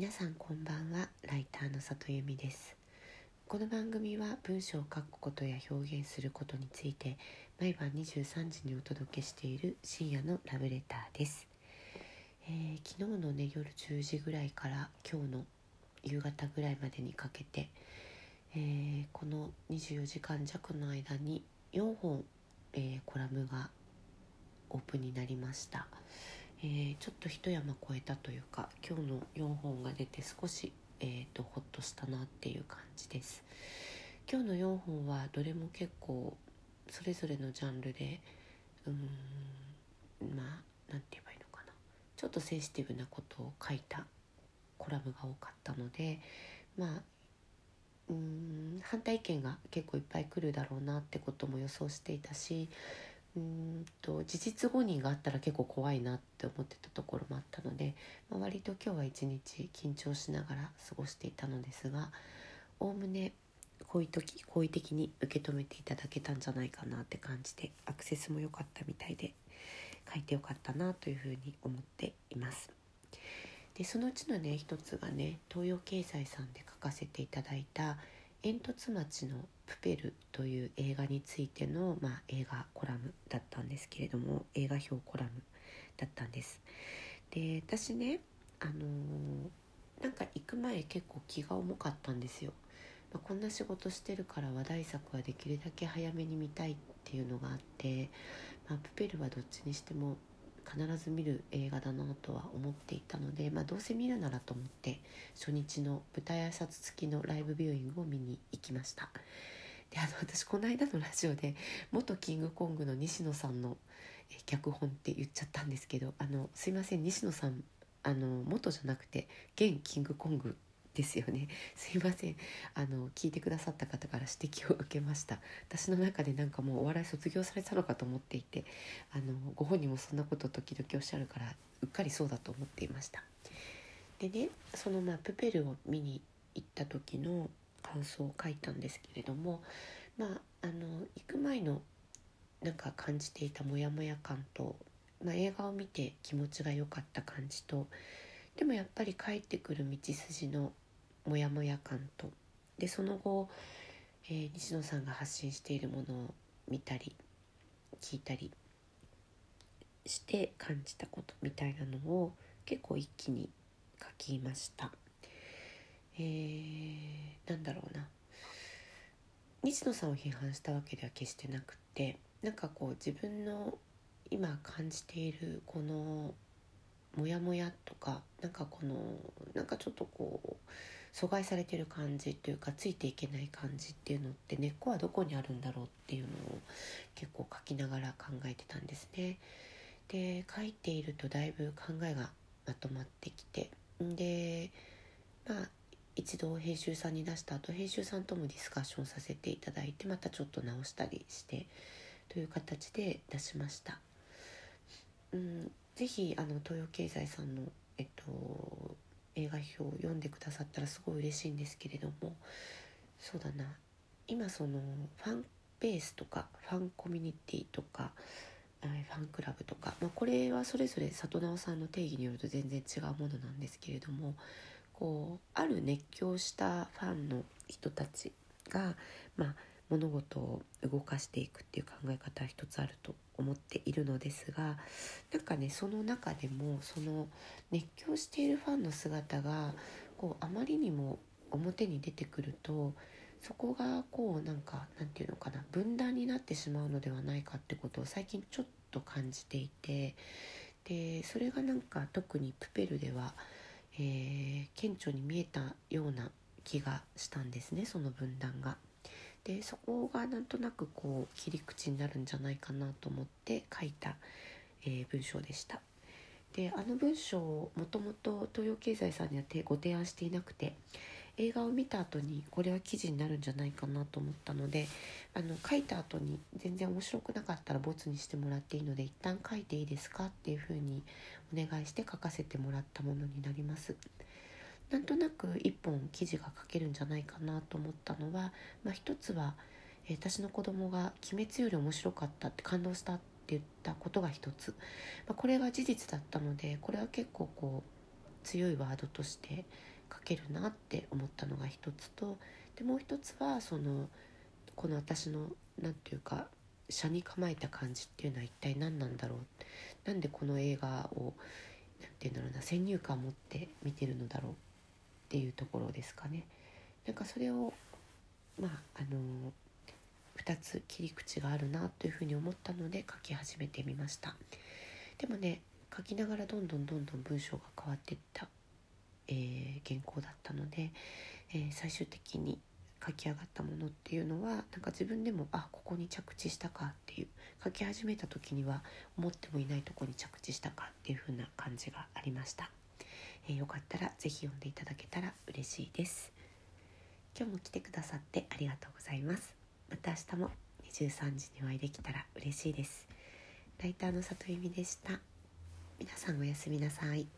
皆さんこんばんは。ライターの里由美です。この番組は文章を書くことや表現することについて毎晩23時にお届けしている深夜のラブレターです。昨日のね夜10時ぐらいから今日の夕方ぐらいまでにかけて、この24時間弱の間に4本、コラムがオープンになりました。ちょっと一山越えたというか、今日の4本が出て少し、ほっとしたなっていう感じです。今日の4本はどれも結構それぞれのジャンルでなんて言えばいいのかな、ちょっとセンシティブなことを書いたコラムが多かったので、反対意見が結構いっぱい来るだろうなってことも予想していたし、事実誤認があったら結構怖いなって思ってたところもあったので、割と今日は一日緊張しながら過ごしていたのですが、おおむね好意的に受け止めていただけたんじゃないかなって感じで、アクセスも良かったみたいで書いてよかったなというふうに思っています。でそのうちのね一つがね、東洋経済さんで書かせていただいた煙突町のプペルという映画についての、映画コラムだったんですけれども、映画表コラムだったんです。で私ね、行く前結構気が重かったんですよ。こんな仕事してるから話題作はできるだけ早めに見たいっていうのがあって、プペルはどっちにしても必ず見る映画だなとは思っていたので、どうせ見るならと思って初日の舞台挨拶付きのライブビューイングを見に行きました。で私この間のラジオで元キングコングの西野さんの脚本って言っちゃったんですけど、すいません、西野さん元じゃなくて現キングコングですよね。すいません、聞いてくださった方から指摘を受けました。私の中でもうお笑い卒業されたのかと思っていて、ご本人もそんなこと時々おっしゃるからうっかりそうだと思っていました。でね、そのプペルを見に行った時の感想を書いたんですけれども、行く前の感じていたモヤモヤ感と、映画を見て気持ちが良かった感じと、でもやっぱり帰ってくる道筋のモヤモヤ感と、でその後、西野さんが発信しているものを見たり聞いたりして感じたことみたいなのを結構一気に書きました。西野さんを批判したわけでは決してなくて、自分の今感じているこのモヤモヤとか、ちょっと阻害されてる感じというか、ついていけない感じっていうのって根っこはどこにあるんだろうっていうのを結構書きながら考えてたんですね。で書いているとだいぶ考えがまとまってきて、で一度編集さんに出した後、編集さんともディスカッションさせていただいて、またちょっと直したりしてという形で出しました。ぜひ東洋経済さんの、映画表を読んでくださったらすごい嬉しいんですけれども、そうだな、今そのファンベースとかファンコミュニティとかファンクラブとか、これはそれぞれ里直さんの定義によると全然違うものなんですけれども、ある熱狂したファンの人たちが、物事を動かしていくっていう考え方は一つあると思っているのですが、その中でもその熱狂しているファンの姿があまりにも表に出てくると、そこがなんていうのかな、分断になってしまうのではないかってことを最近ちょっと感じていて、でそれが特にプペルでは、顕著に見えたような気がしたんですね、その分断が。でそこがなんとなく切り口になるんじゃないかなと思って書いた、文章でした。で文章をもともと東洋経済さんにはご提案していなくて、映画を見た後にこれは記事になるんじゃないかなと思ったので、書いた後に全然面白くなかったらボツにしてもらっていいので一旦書いていいですかっていうふうにお願いして書かせてもらったものになります。なんとなく一本記事が書けるんじゃないかなと思ったのは、一つは私の子供が鬼滅より面白かったって感動したって言ったことが一つ、これが事実だったので、これは結構強いワードとして書けるなって思ったのが一つと、でもう一つはそのこの私のなんていうか斜に構えた感じっていうのは一体何なんだろう、なんでこの映画をなんていうんだろうな、先入観を持って見てるのだろうっていうところですかね。なんかそれを2つ切り口があるなというふうに思ったので書き始めてみました。でもね、書きながらどんどん文章が変わっていった、原稿だったので、最終的に書き上がったものっていうのはなんか自分でもここに着地したかっていう、書き始めた時には思ってもいないとこに着地したかっていうふうな感じがありました。よかったらぜひ読んでいただけたら嬉しいです。今日も来てくださってありがとうございます。また明日も23時にお会いできたら嬉しいです。ライターの里由美でした。皆さんおやすみなさい。